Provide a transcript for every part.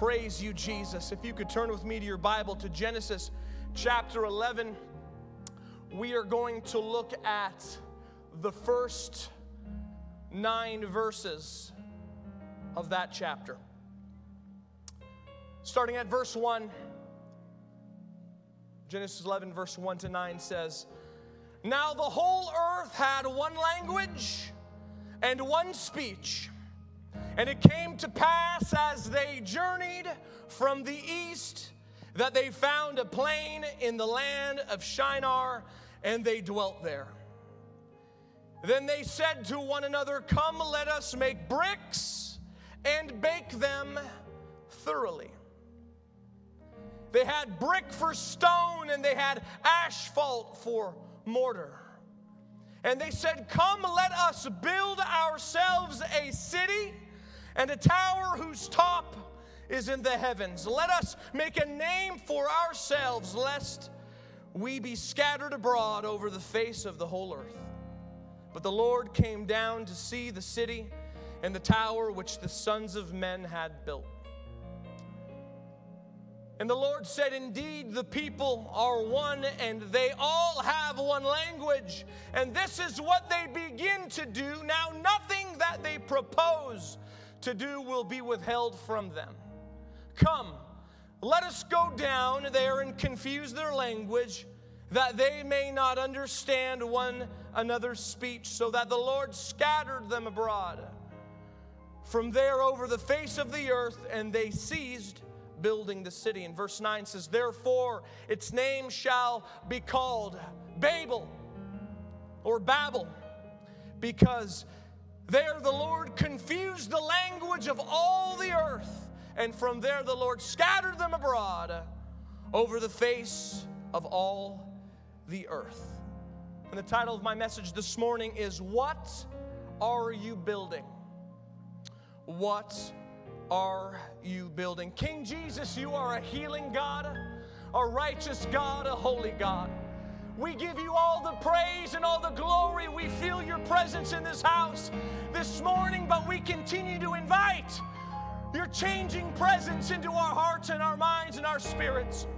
praise you, Jesus. If you could turn with me to your Bible, to Genesis chapter 11, we are going to look at the first 9 verses of that chapter. Starting at verse 1, Genesis 11, verse 1 to 9 says, "Now the whole earth had one language and one speech. And it came to pass as they journeyed from the east that they found a plain in the land of Shinar, and they dwelt there. Then they said to one another, 'Come, let us make bricks and bake them thoroughly.' They had brick for stone, and they had asphalt for mortar. And they said, 'Come, let us build ourselves a city and a tower whose top is in the heavens. Let us make a name for ourselves, lest we be scattered abroad over the face of the whole earth.' But the Lord came down to see the city and the tower which the sons of men had built. And the Lord said, 'Indeed, the people are one, and they all have one language. And this is what they begin to do. Now nothing that they propose to do will be withheld from them. Come, let us go down there and confuse their language, that they may not understand one another's speech.' So that the Lord scattered them abroad from there over the face of the earth, and they ceased building the city." And verse 9 says, "Therefore its name shall be called Babel," or Babel, "because there the Lord confused the language of all the earth, and from there the Lord scattered them abroad over the face of all the earth." And the title of my message this morning is, "What Are You Building?" What are you building? King Jesus, you are a healing God, a righteous God, a holy God. We give you all the praise and all the glory. We feel your presence in this house this morning, but we continue to invite your changing presence into our hearts and our minds and our spirits.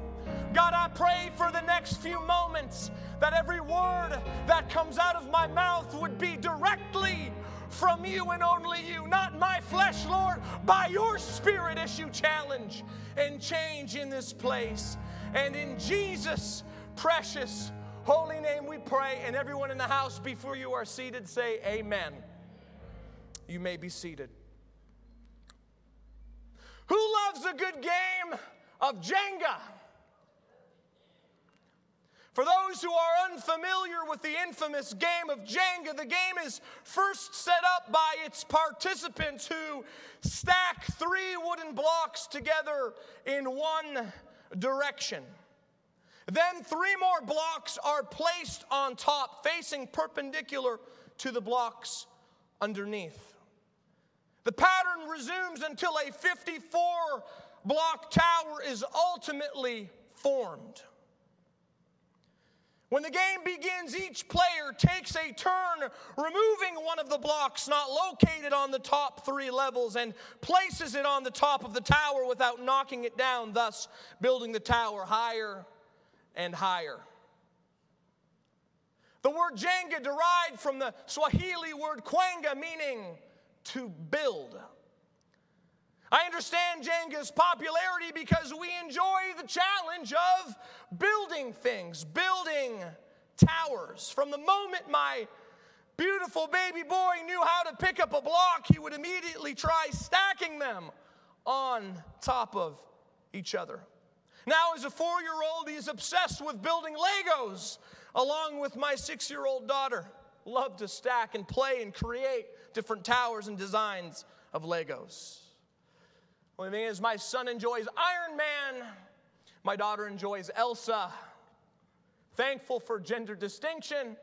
God, I pray for the next few moments that every word that comes out of my mouth would be directly from you and only you, not my flesh, Lord, by your Spirit as you challenge and change in this place. And in Jesus' precious holy name we pray, and everyone in the house, before you are seated, say amen. You may be seated. Who loves a good game of Jenga? For those who are unfamiliar with the infamous game of Jenga, the game is first set up by its participants who stack 3 wooden blocks together in one direction. Then 3 more blocks are placed on top, facing perpendicular to the blocks underneath. The pattern resumes until a 54-block tower is ultimately formed. When the game begins, each player takes a turn removing one of the blocks not located on the top 3 levels and places it on the top of the tower without knocking it down, thus building the tower higher and higher. The word Jenga derived from the Swahili word kwenga, meaning to build. I understand Jenga's popularity because we enjoy the challenge of building things, building towers. From the moment my beautiful baby boy knew how to pick up a block, he would immediately try stacking them on top of each other. Now, as a 4-year-old, he's obsessed with building Legos, along with my 6-year-old daughter. Love to stack and play and create different towers and designs of Legos. The only thing is, my son enjoys Iron Man. My daughter enjoys Elsa. Thankful for gender distinction.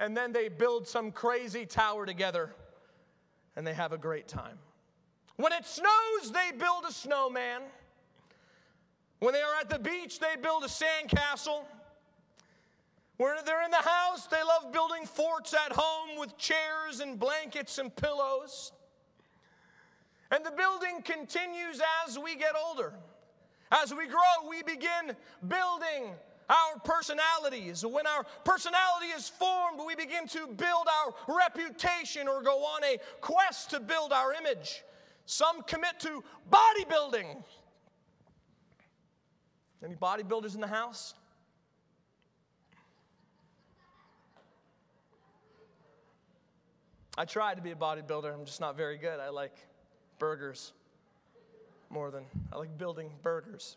And then they build some crazy tower together, and they have a great time. When it snows, they build a snowman. When they are at the beach, they build a sandcastle. When they're in the house, they love building forts at home with chairs and blankets and pillows. And the building continues as we get older. As we grow, we begin building our personalities. When our personality is formed, we begin to build our reputation or go on a quest to build our image. Some commit to bodybuilding. Any bodybuilders in the house? I tried to be a bodybuilder. I'm just not very good. I like burgers more than I like building burgers.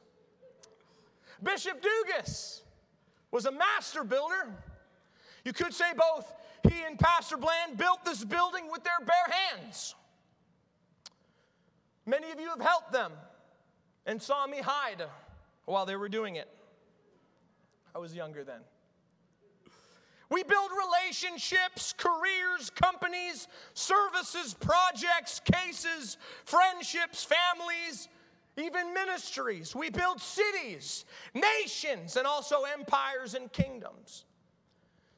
Bishop Dugas was a master builder. You could say both he and Pastor Bland built this building with their bare hands. Many of you have helped them and saw me hide while they were doing it. I was younger then. We build relationships, careers, companies, services, projects, cases, friendships, families, even ministries. We build cities, nations, and also empires and kingdoms.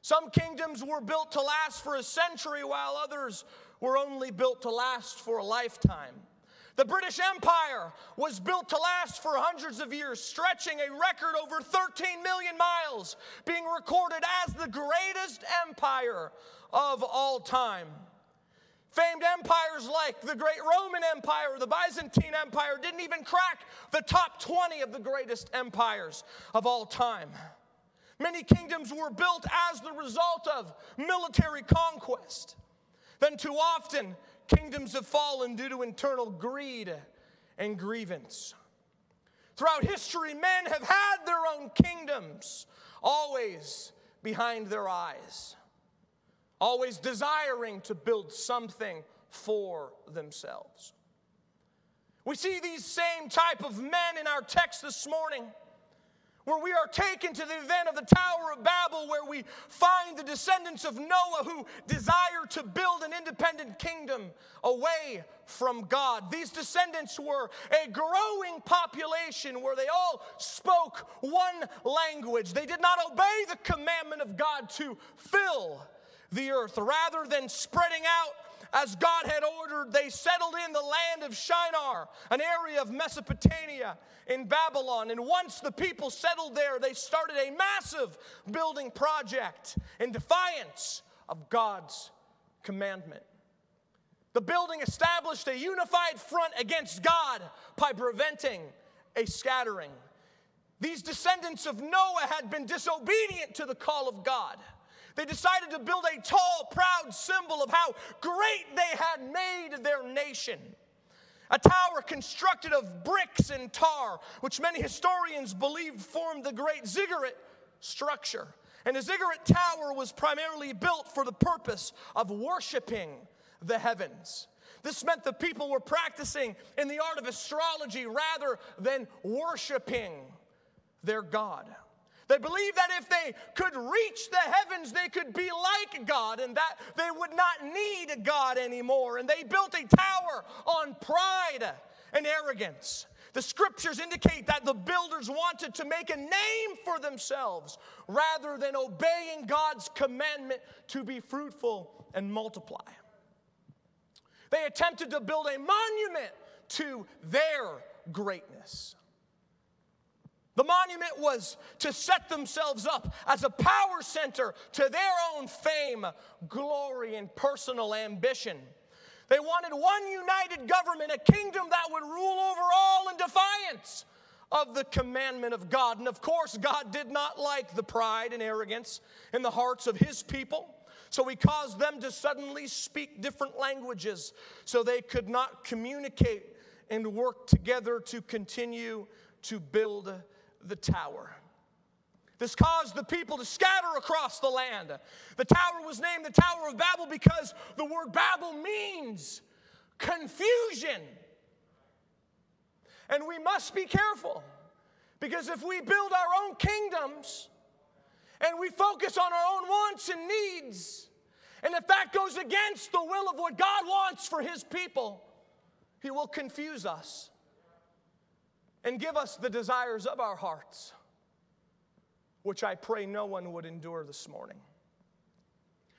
Some kingdoms were built to last for a century, while others were only built to last for a lifetime. The British Empire was built to last for hundreds of years, stretching a record over 13 million miles, being recorded as the greatest empire of all time. Famed empires like the Great Roman Empire or the Byzantine Empire didn't even crack the top 20 of the greatest empires of all time. Many kingdoms were built as the result of military conquest. Then too often, kingdoms have fallen due to internal greed and grievance. Throughout history, men have had their own kingdoms, always behind their eyes, always desiring to build something for themselves. We see these same type of men in our text this morning, where we are taken to the event of the Tower of Babel, where we find the descendants of Noah who desire to build an independent kingdom away from God. These descendants were a growing population where they all spoke one language. They did not obey the commandment of God to fill the earth. Rather than spreading out as God had ordered, they settled in the land of Shinar, an area of Mesopotamia in Babylon. And once the people settled there, they started a massive building project in defiance of God's commandment. The building established a unified front against God by preventing a scattering. These descendants of Noah had been disobedient to the call of God. They decided to build a tall, proud symbol of how great they had made their nation. A tower constructed of bricks and tar, which many historians believe formed the great ziggurat structure. And the ziggurat tower was primarily built for the purpose of worshiping the heavens. This meant the people were practicing in the art of astrology rather than worshiping their God. They believed that if they could reach the heavens, they could be like God and that they would not need God anymore. And they built a tower on pride and arrogance. The scriptures indicate that the builders wanted to make a name for themselves rather than obeying God's commandment to be fruitful and multiply. They attempted to build a monument to their greatness. The monument was to set themselves up as a power center to their own fame, glory, and personal ambition. They wanted one united government, a kingdom that would rule over all in defiance of the commandment of God. And of course, God did not like the pride and arrogance in the hearts of his people. So he caused them to suddenly speak different languages so they could not communicate and work together to continue to build the tower. This caused the people to scatter across the land. The tower was named the Tower of Babel because the word Babel means confusion. And we must be careful, because if we build our own kingdoms and we focus on our own wants and needs, and if that goes against the will of what God wants for his people, he will confuse us and give us the desires of our hearts, which I pray no one would endure this morning.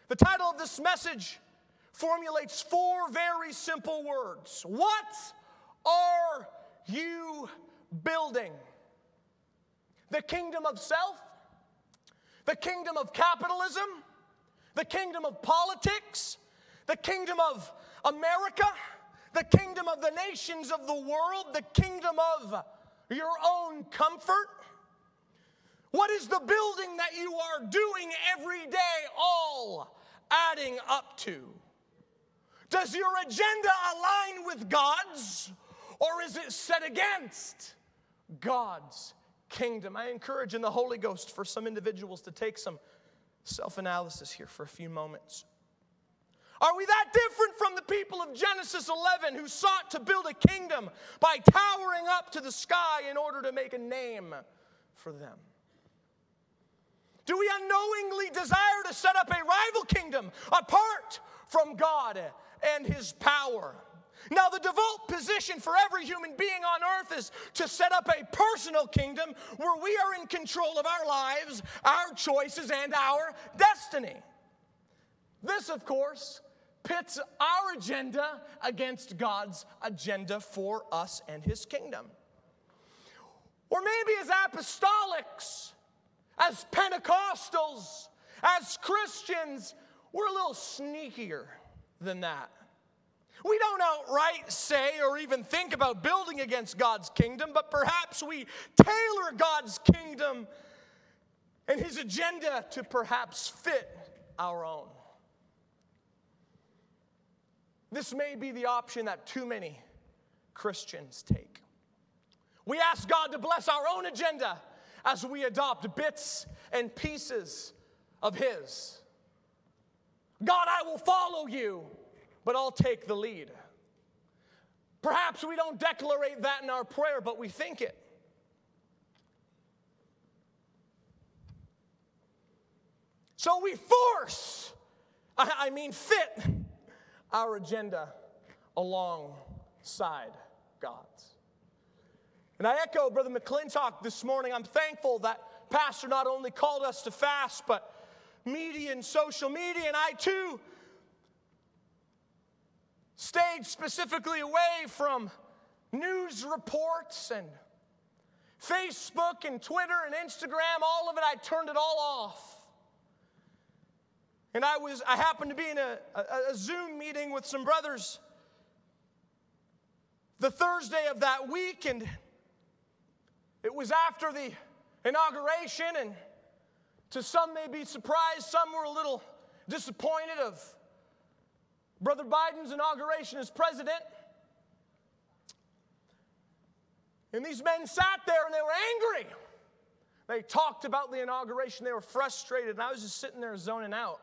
The title of this message formulates four very simple words. What are you building? The kingdom of self? The kingdom of capitalism? The kingdom of politics? The kingdom of America? The kingdom of the nations of the world? The kingdom of your own comfort? What is the building that you are doing every day, all adding up to? Does your agenda align with God's, or is it set against God's kingdom? I encourage in the Holy Ghost for some individuals to take some self-analysis here for a few moments. Are we that different from the people of Genesis 11 who sought to build a kingdom by towering up to the sky in order to make a name for them? Do we unknowingly desire to set up a rival kingdom apart from God and His power? Now, the default position for every human being on earth is to set up a personal kingdom where we are in control of our lives, our choices, and our destiny. This, of course, pits our agenda against God's agenda for us and His kingdom. Or maybe as apostolics, as Pentecostals, as Christians, we're a little sneakier than that. We don't outright say or even think about building against God's kingdom, but perhaps we tailor God's kingdom and His agenda to perhaps fit our own. This may be the option that too many Christians take. We ask God to bless our own agenda as we adopt bits and pieces of His. God, I will follow you, but I'll take the lead. Perhaps we don't declarate that in our prayer, but we think it. So we force, fit our agenda alongside God's. And I echo Brother McClintock this morning. I'm thankful that Pastor not only called us to fast, but media and social media, and I too stayed specifically away from news reports and Facebook and Twitter and Instagram, all of it. I turned it all off. And I happened to be in a Zoom meeting with some brothers the Thursday of that week, and it was after the inauguration, and to some may be surprised, some were a little disappointed of Brother Biden's inauguration as president. And these men sat there and they were angry. They talked about the inauguration. They were frustrated. And I was just sitting there zoning out.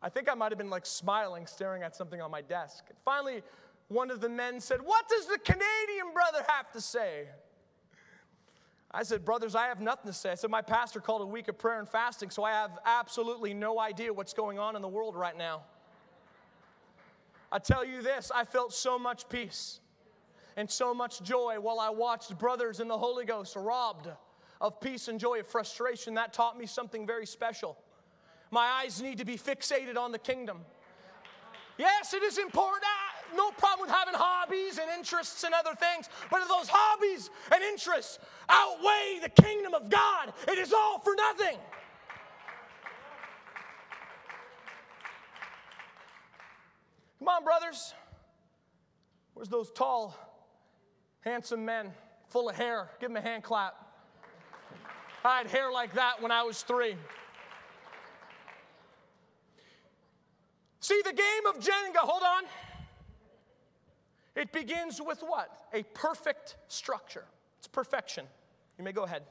I think I might have been like smiling, staring at something on my desk. And finally, one of the men said, "What does the Canadian brother have to say?" I said, "Brothers, I have nothing to say." I said, "My pastor called a week of prayer and fasting, so I have absolutely no idea what's going on in the world right now. I tell you this, I felt so much peace and so much joy while I watched brothers in the Holy Ghost robbed of peace and joy, of frustration. That taught me something very special. My eyes need to be fixated on the kingdom." Yes, it is important. No problem with having hobbies and interests and other things, but if those hobbies and interests outweigh the kingdom of God, it is all for nothing. Come on, brothers. Where's those tall, handsome men full of hair? Give them a hand clap. I had hair like that when I was 3. See, the game of Jenga, hold on. It begins with what? A perfect structure. It's perfection. You may go ahead.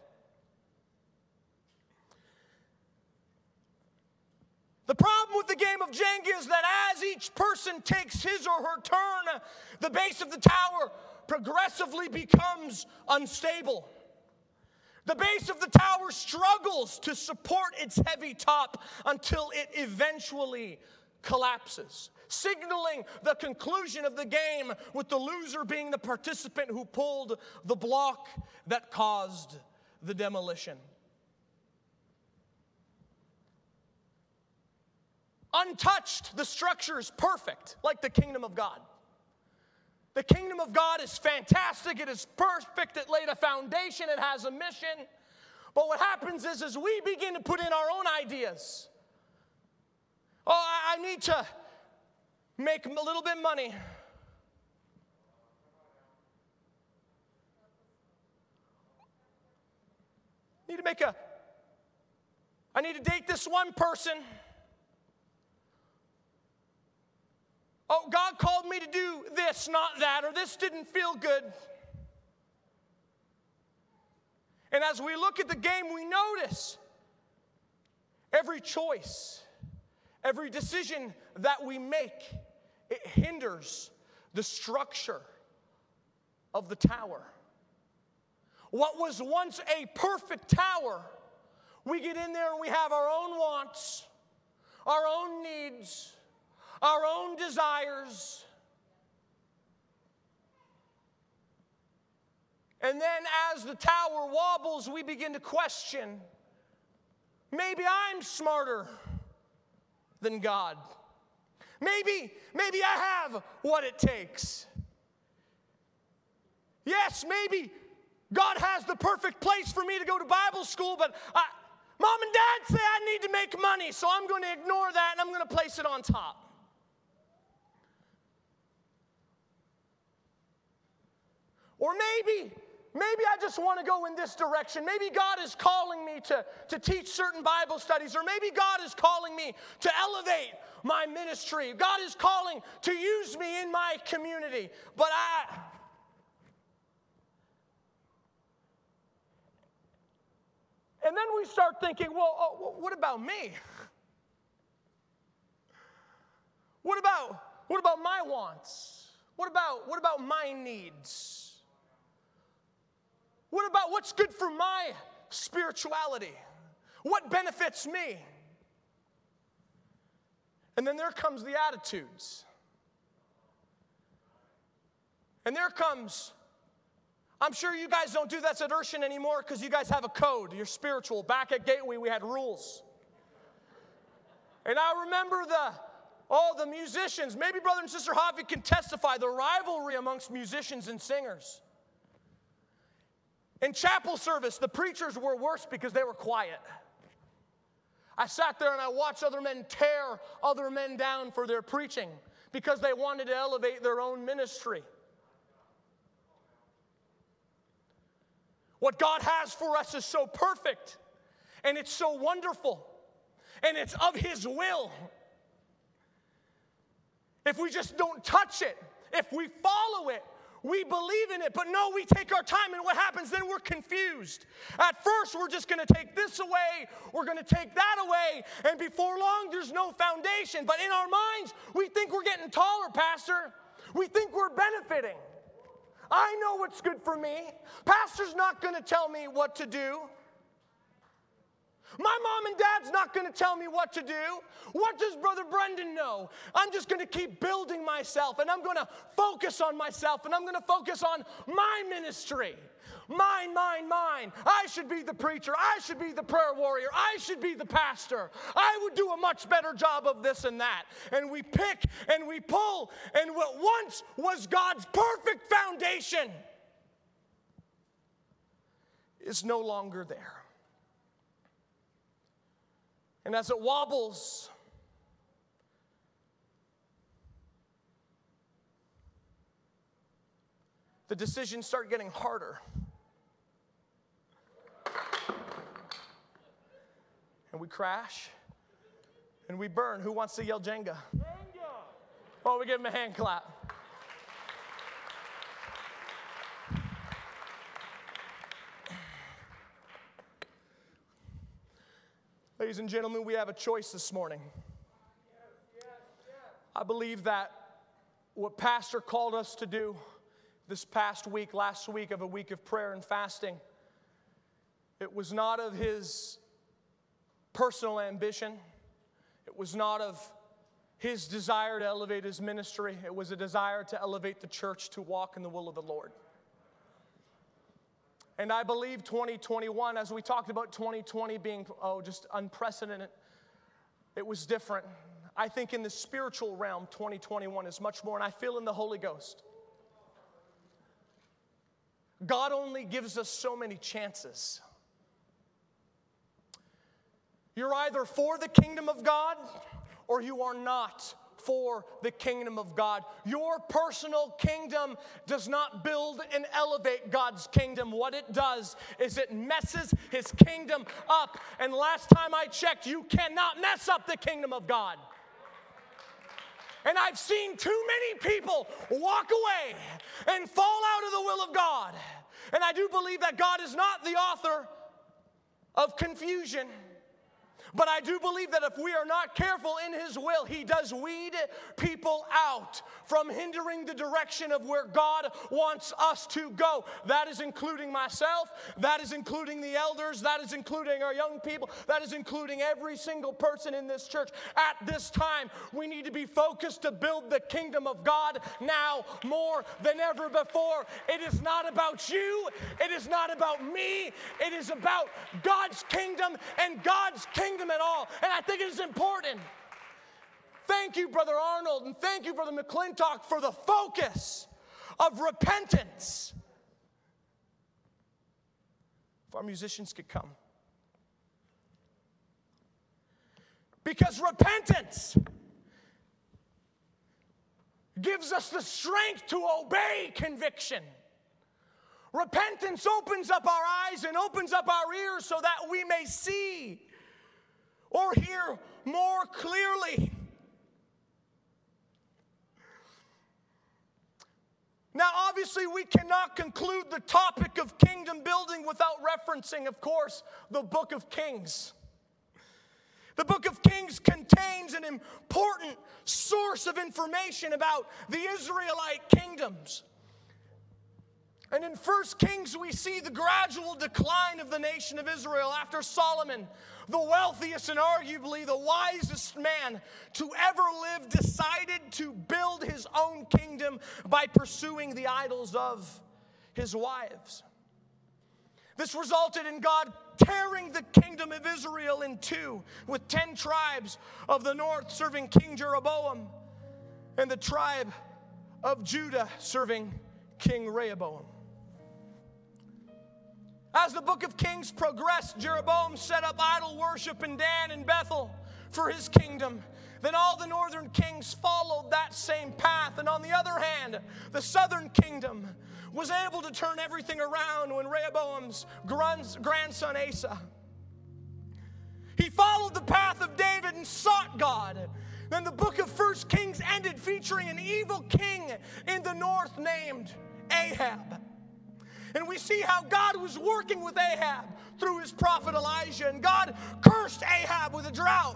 The problem with the game of Jenga is that as each person takes his or her turn, the base of the tower progressively becomes unstable. The base of the tower struggles to support its heavy top until it eventually collapses, signaling the conclusion of the game, with the loser being the participant who pulled the block that caused the demolition. Untouched, the structure is perfect, like the kingdom of God. The kingdom of God is fantastic. It is perfect. It laid a foundation. It has a mission. But what happens is we begin to put in our own ideas. Oh, I need to make a little bit of money. I need to date this one person. Oh, God called me to do this, not that, or this didn't feel good. And as we look at the game, we notice every choice, every decision that we make, it hinders the structure of the tower. What was once a perfect tower, we get in there and we have our own wants, our own needs, our own desires. And then as the tower wobbles, we begin to question, maybe I'm smarter than God. Maybe I have what it takes. Yes, maybe God has the perfect place for me to go to Bible school, but Mom and Dad say I need to make money, so I'm going to ignore that and I'm going to place it on top. Or maybe I just want to go in this direction. Maybe God is calling me to teach certain Bible studies. Or maybe God is calling me to elevate my ministry. God is calling to use me in my community. But And then we start thinking, well, oh, what about me? What about my wants? What about my needs? What about what's good for my spirituality? What benefits me? And then there comes the attitudes. And there comes, I'm sure you guys don't do that at Urshan anymore because you guys have a code. You're spiritual. Back at Gateway, we had rules. And I remember the musicians. Maybe Brother and Sister Javi can testify the rivalry amongst musicians and singers. In chapel service, the preachers were worse because they were quiet. I sat there and I watched other men tear other men down for their preaching because they wanted to elevate their own ministry. What God has for us is so perfect, and it's so wonderful, and it's of His will. If we just don't touch it, if we follow it, we believe in it, but no, we take our time, and what happens? Then we're confused. At first, we're just going to take this away. We're going to take that away, and before long, there's no foundation. But in our minds, we think we're getting taller, Pastor. We think we're benefiting. I know what's good for me. Pastor's not going to tell me what to do. My mom and dad's not going to tell me what to do. What does Brother Brendan know? I'm just going to keep building myself, and I'm going to focus on myself, and I'm going to focus on my ministry. Mine. I should be the preacher. I should be the prayer warrior. I should be the pastor. I would do a much better job of this and that. And we pick and we pull, and what once was God's perfect foundation is no longer there. And as it wobbles, the decisions start getting harder. And we crash, and we burn. Who wants to yell Jenga? Jenga! Oh, we give him a hand clap. Ladies and gentlemen, we have a choice this morning. Yes. I believe that what Pastor called us to do this past week, last week of a week of prayer and fasting, it was not of his personal ambition. It was not of his desire to elevate his ministry. It was a desire to elevate the church to walk in the will of the Lord. And I believe 2021, as we talked about 2020 being, just unprecedented, it was different. I think in the spiritual realm, 2021 is much more, and I feel in the Holy Ghost God only gives us so many chances. You're either for the kingdom of God or you are not for the kingdom of God. Your personal kingdom does not build and elevate God's kingdom. What it does is it messes his kingdom up. And last time I checked, you cannot mess up the kingdom of God. And I've seen too many people walk away and fall out of the will of God. And I do believe that God is not the author of confusion. But I do believe that if we are not careful in his will, he does weed people out from hindering the direction of where God wants us to go. That is including myself. That is including the elders. That is including our young people. That is including every single person in this church. At this time, we need to be focused to build the kingdom of God now more than ever before. It is not about you. It is not about me. It is about God's kingdom and God's kingdom at all. And I think it is important. Thank you, Brother Arnold, and thank you, Brother McClintock, for the focus of repentance. If our musicians could come. Because repentance gives us the strength to obey conviction. Repentance opens up our eyes and opens up our ears so that we may see or hear more clearly. Now, obviously, we cannot conclude the topic of kingdom building without referencing, of course, the book of Kings. The book of Kings contains an important source of information about the Israelite kingdoms. And in 1 Kings, we see the gradual decline of the nation of Israel after Solomon, the wealthiest and arguably the wisest man to ever live, decided to build his own kingdom by pursuing the idols of his wives. This resulted in God tearing the kingdom of Israel in two, with 10 tribes of the north serving King Jeroboam and the tribe of Judah serving King Rehoboam. As the book of Kings progressed, Jeroboam set up idol worship in Dan and Bethel for his kingdom. Then all the northern kings followed that same path. And on the other hand, the southern kingdom was able to turn everything around when Rehoboam's grandson Asa, he followed the path of David and sought God. Then the book of 1 Kings ended featuring an evil king in the north named Ahab. And we see how God was working with Ahab through his prophet Elijah. And God cursed Ahab with a drought.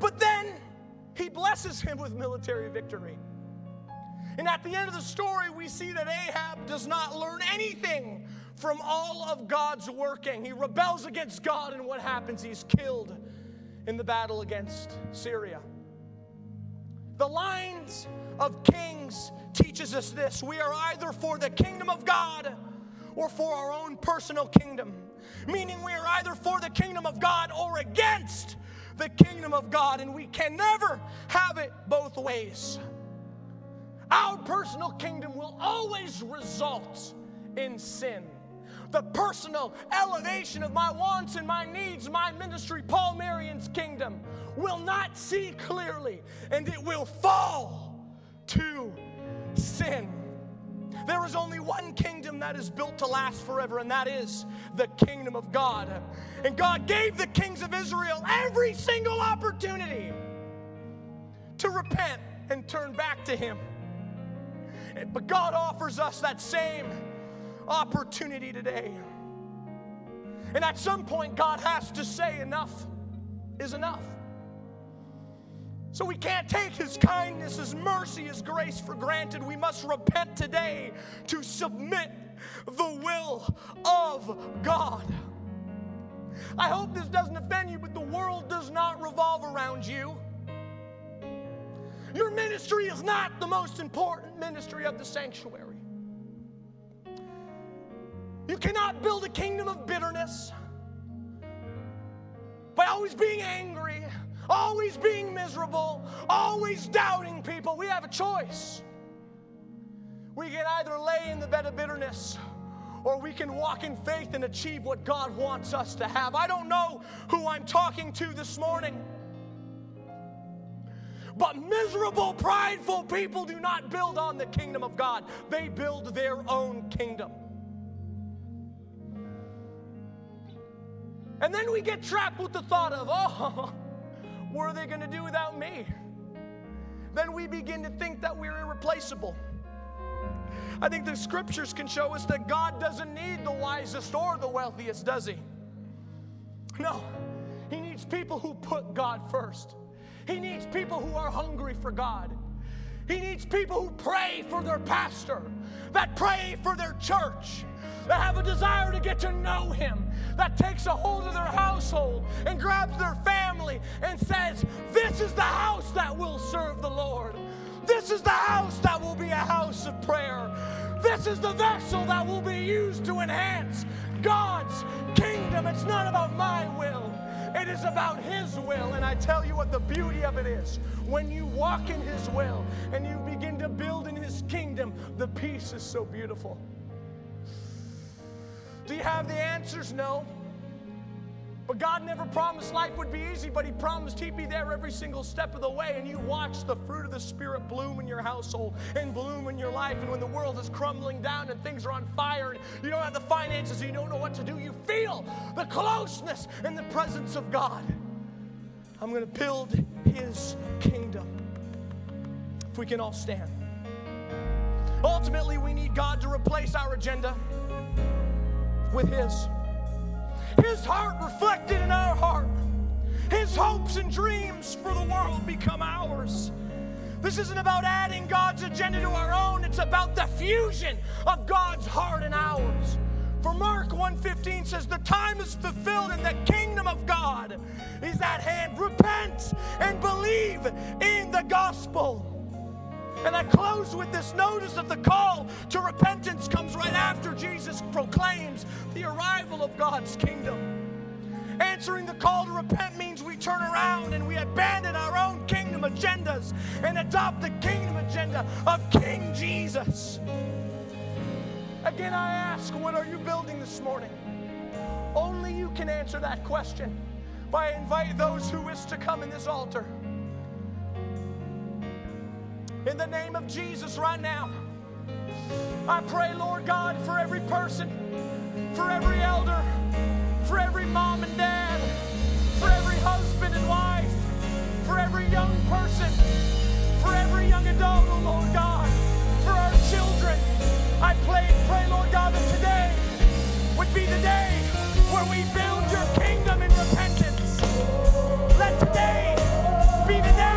But then he blesses him with military victory. And at the end of the story, we see that Ahab does not learn anything from all of God's working. He rebels against God, and what happens? He's killed in the battle against Syria. The lines of Kings teaches us this. We are either for the kingdom of God or for our own personal kingdom. Meaning we are either for the kingdom of God or against the kingdom of God. And we can never have it both ways. Our personal kingdom will always result in sin. The personal elevation of my wants and my needs, my ministry, Paul Marion's kingdom, will not see clearly, and it will fall to sin. There is only one kingdom that is built to last forever, and that is the kingdom of God. And God gave the kings of Israel every single opportunity to repent and turn back to him. But God offers us that same opportunity today. And at some point, God has to say enough is enough. So we can't take his kindness, his mercy, his grace for granted. We must repent today to submit the will of God. I hope this doesn't offend you, but the world does not revolve around you. Your ministry is not the most important ministry of the sanctuary. You cannot build a kingdom of bitterness by always being angry, always being miserable, always doubting people. We have a choice. We can either lay in the bed of bitterness or we can walk in faith and achieve what God wants us to have. I don't know who I'm talking to this morning, but miserable, prideful people do not build on the kingdom of God. They build their own kingdom. And then we get trapped with the thought of, oh, what are they going to do without me? Then we begin to think that we're irreplaceable. I think the scriptures can show us that God doesn't need the wisest or the wealthiest, does he? No, he needs people who put God first. He needs people who are hungry for God. He needs people who pray for their pastor, that pray for their church, that have a desire to get to know him, that takes a hold of their household and grabs their family and says, this is the house that will serve the Lord. This is the house that will be a house of prayer. This is the vessel that will be used to enhance God's kingdom. It's not about my will. It is about his will, and I tell you what the beauty of it is. When you walk in his will and you begin to build in his kingdom, the peace is so beautiful. Do you have the answers? No. But God never promised life would be easy, but he promised he'd be there every single step of the way, and you watch the fruit of the Spirit bloom in your household and bloom in your life, and when the world is crumbling down and things are on fire and you don't have the finances, you don't know what to do, you feel the closeness and the presence of God. I'm going to build his kingdom. If we can all stand. Ultimately, we need God to replace our agenda with his. His heart reflected in our heart. His hopes and dreams for the world become ours. This isn't about adding God's agenda to our own. It's about the fusion of God's heart and ours. For Mark 1:15 says, the time is fulfilled and the kingdom of God is at hand. Repent and believe in the gospel. And I close with this notice of the call to repentance comes right after Jesus proclaims the arrival of God's kingdom. Answering the call to repent means we turn around and we abandon our own kingdom agendas and adopt the kingdom agenda of King Jesus. Again, I ask, what are you building this morning? Only you can answer that question, but I invite those who wish to come in this altar. In the name of Jesus right now, I pray, Lord God, for every person, for every elder, for every mom and dad, for every husband and wife, for every young person, for every young adult, oh Lord God, for our children. I pray, Lord God, that today would be the day where we build your kingdom in repentance. Let today be the day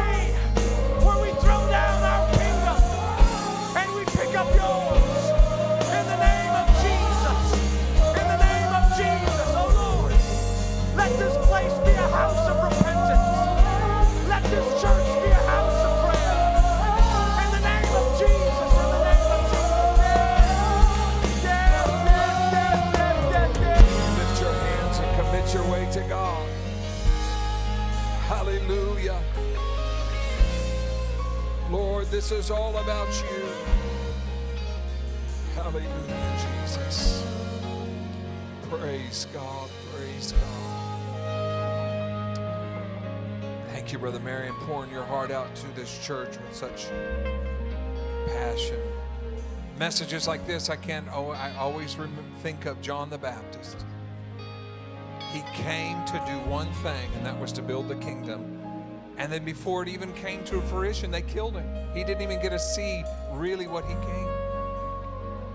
to God. Hallelujah. Lord, this is all about you. Hallelujah, Jesus. Praise God. Praise God. Thank you, Brother Marion, pouring your heart out to this church with such passion. Messages like this, I always think of John the Baptist. He came to do one thing, and that was to build the kingdom. And then before it even came to fruition, they killed him. He didn't even get to see really what he came.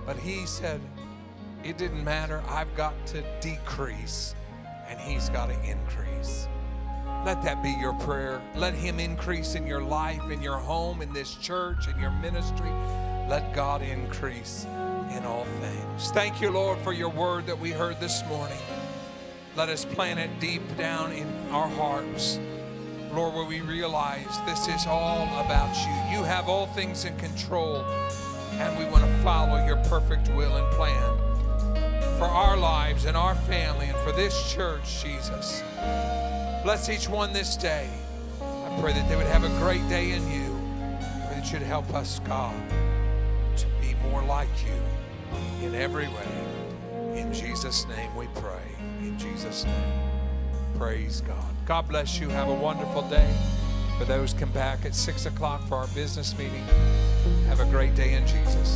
But he said, it didn't matter. I've got to decrease, and he's got to increase. Let that be your prayer. Let him increase in your life, in your home, in this church, in your ministry. Let God increase in all things. Thank you, Lord, for your word that we heard this morning. Let us plant it deep down in our hearts, Lord, where we realize this is all about you. You have all things in control, and we want to follow your perfect will and plan for our lives and our family and for this church, Jesus. Bless each one this day. I pray that they would have a great day in you. I pray that you'd help us, God, to be more like you in every way. In Jesus' name we pray. In Jesus' name. Praise God. God bless you. Have a wonderful day. For those come back at 6 o'clock for our business meeting, have a great day in Jesus.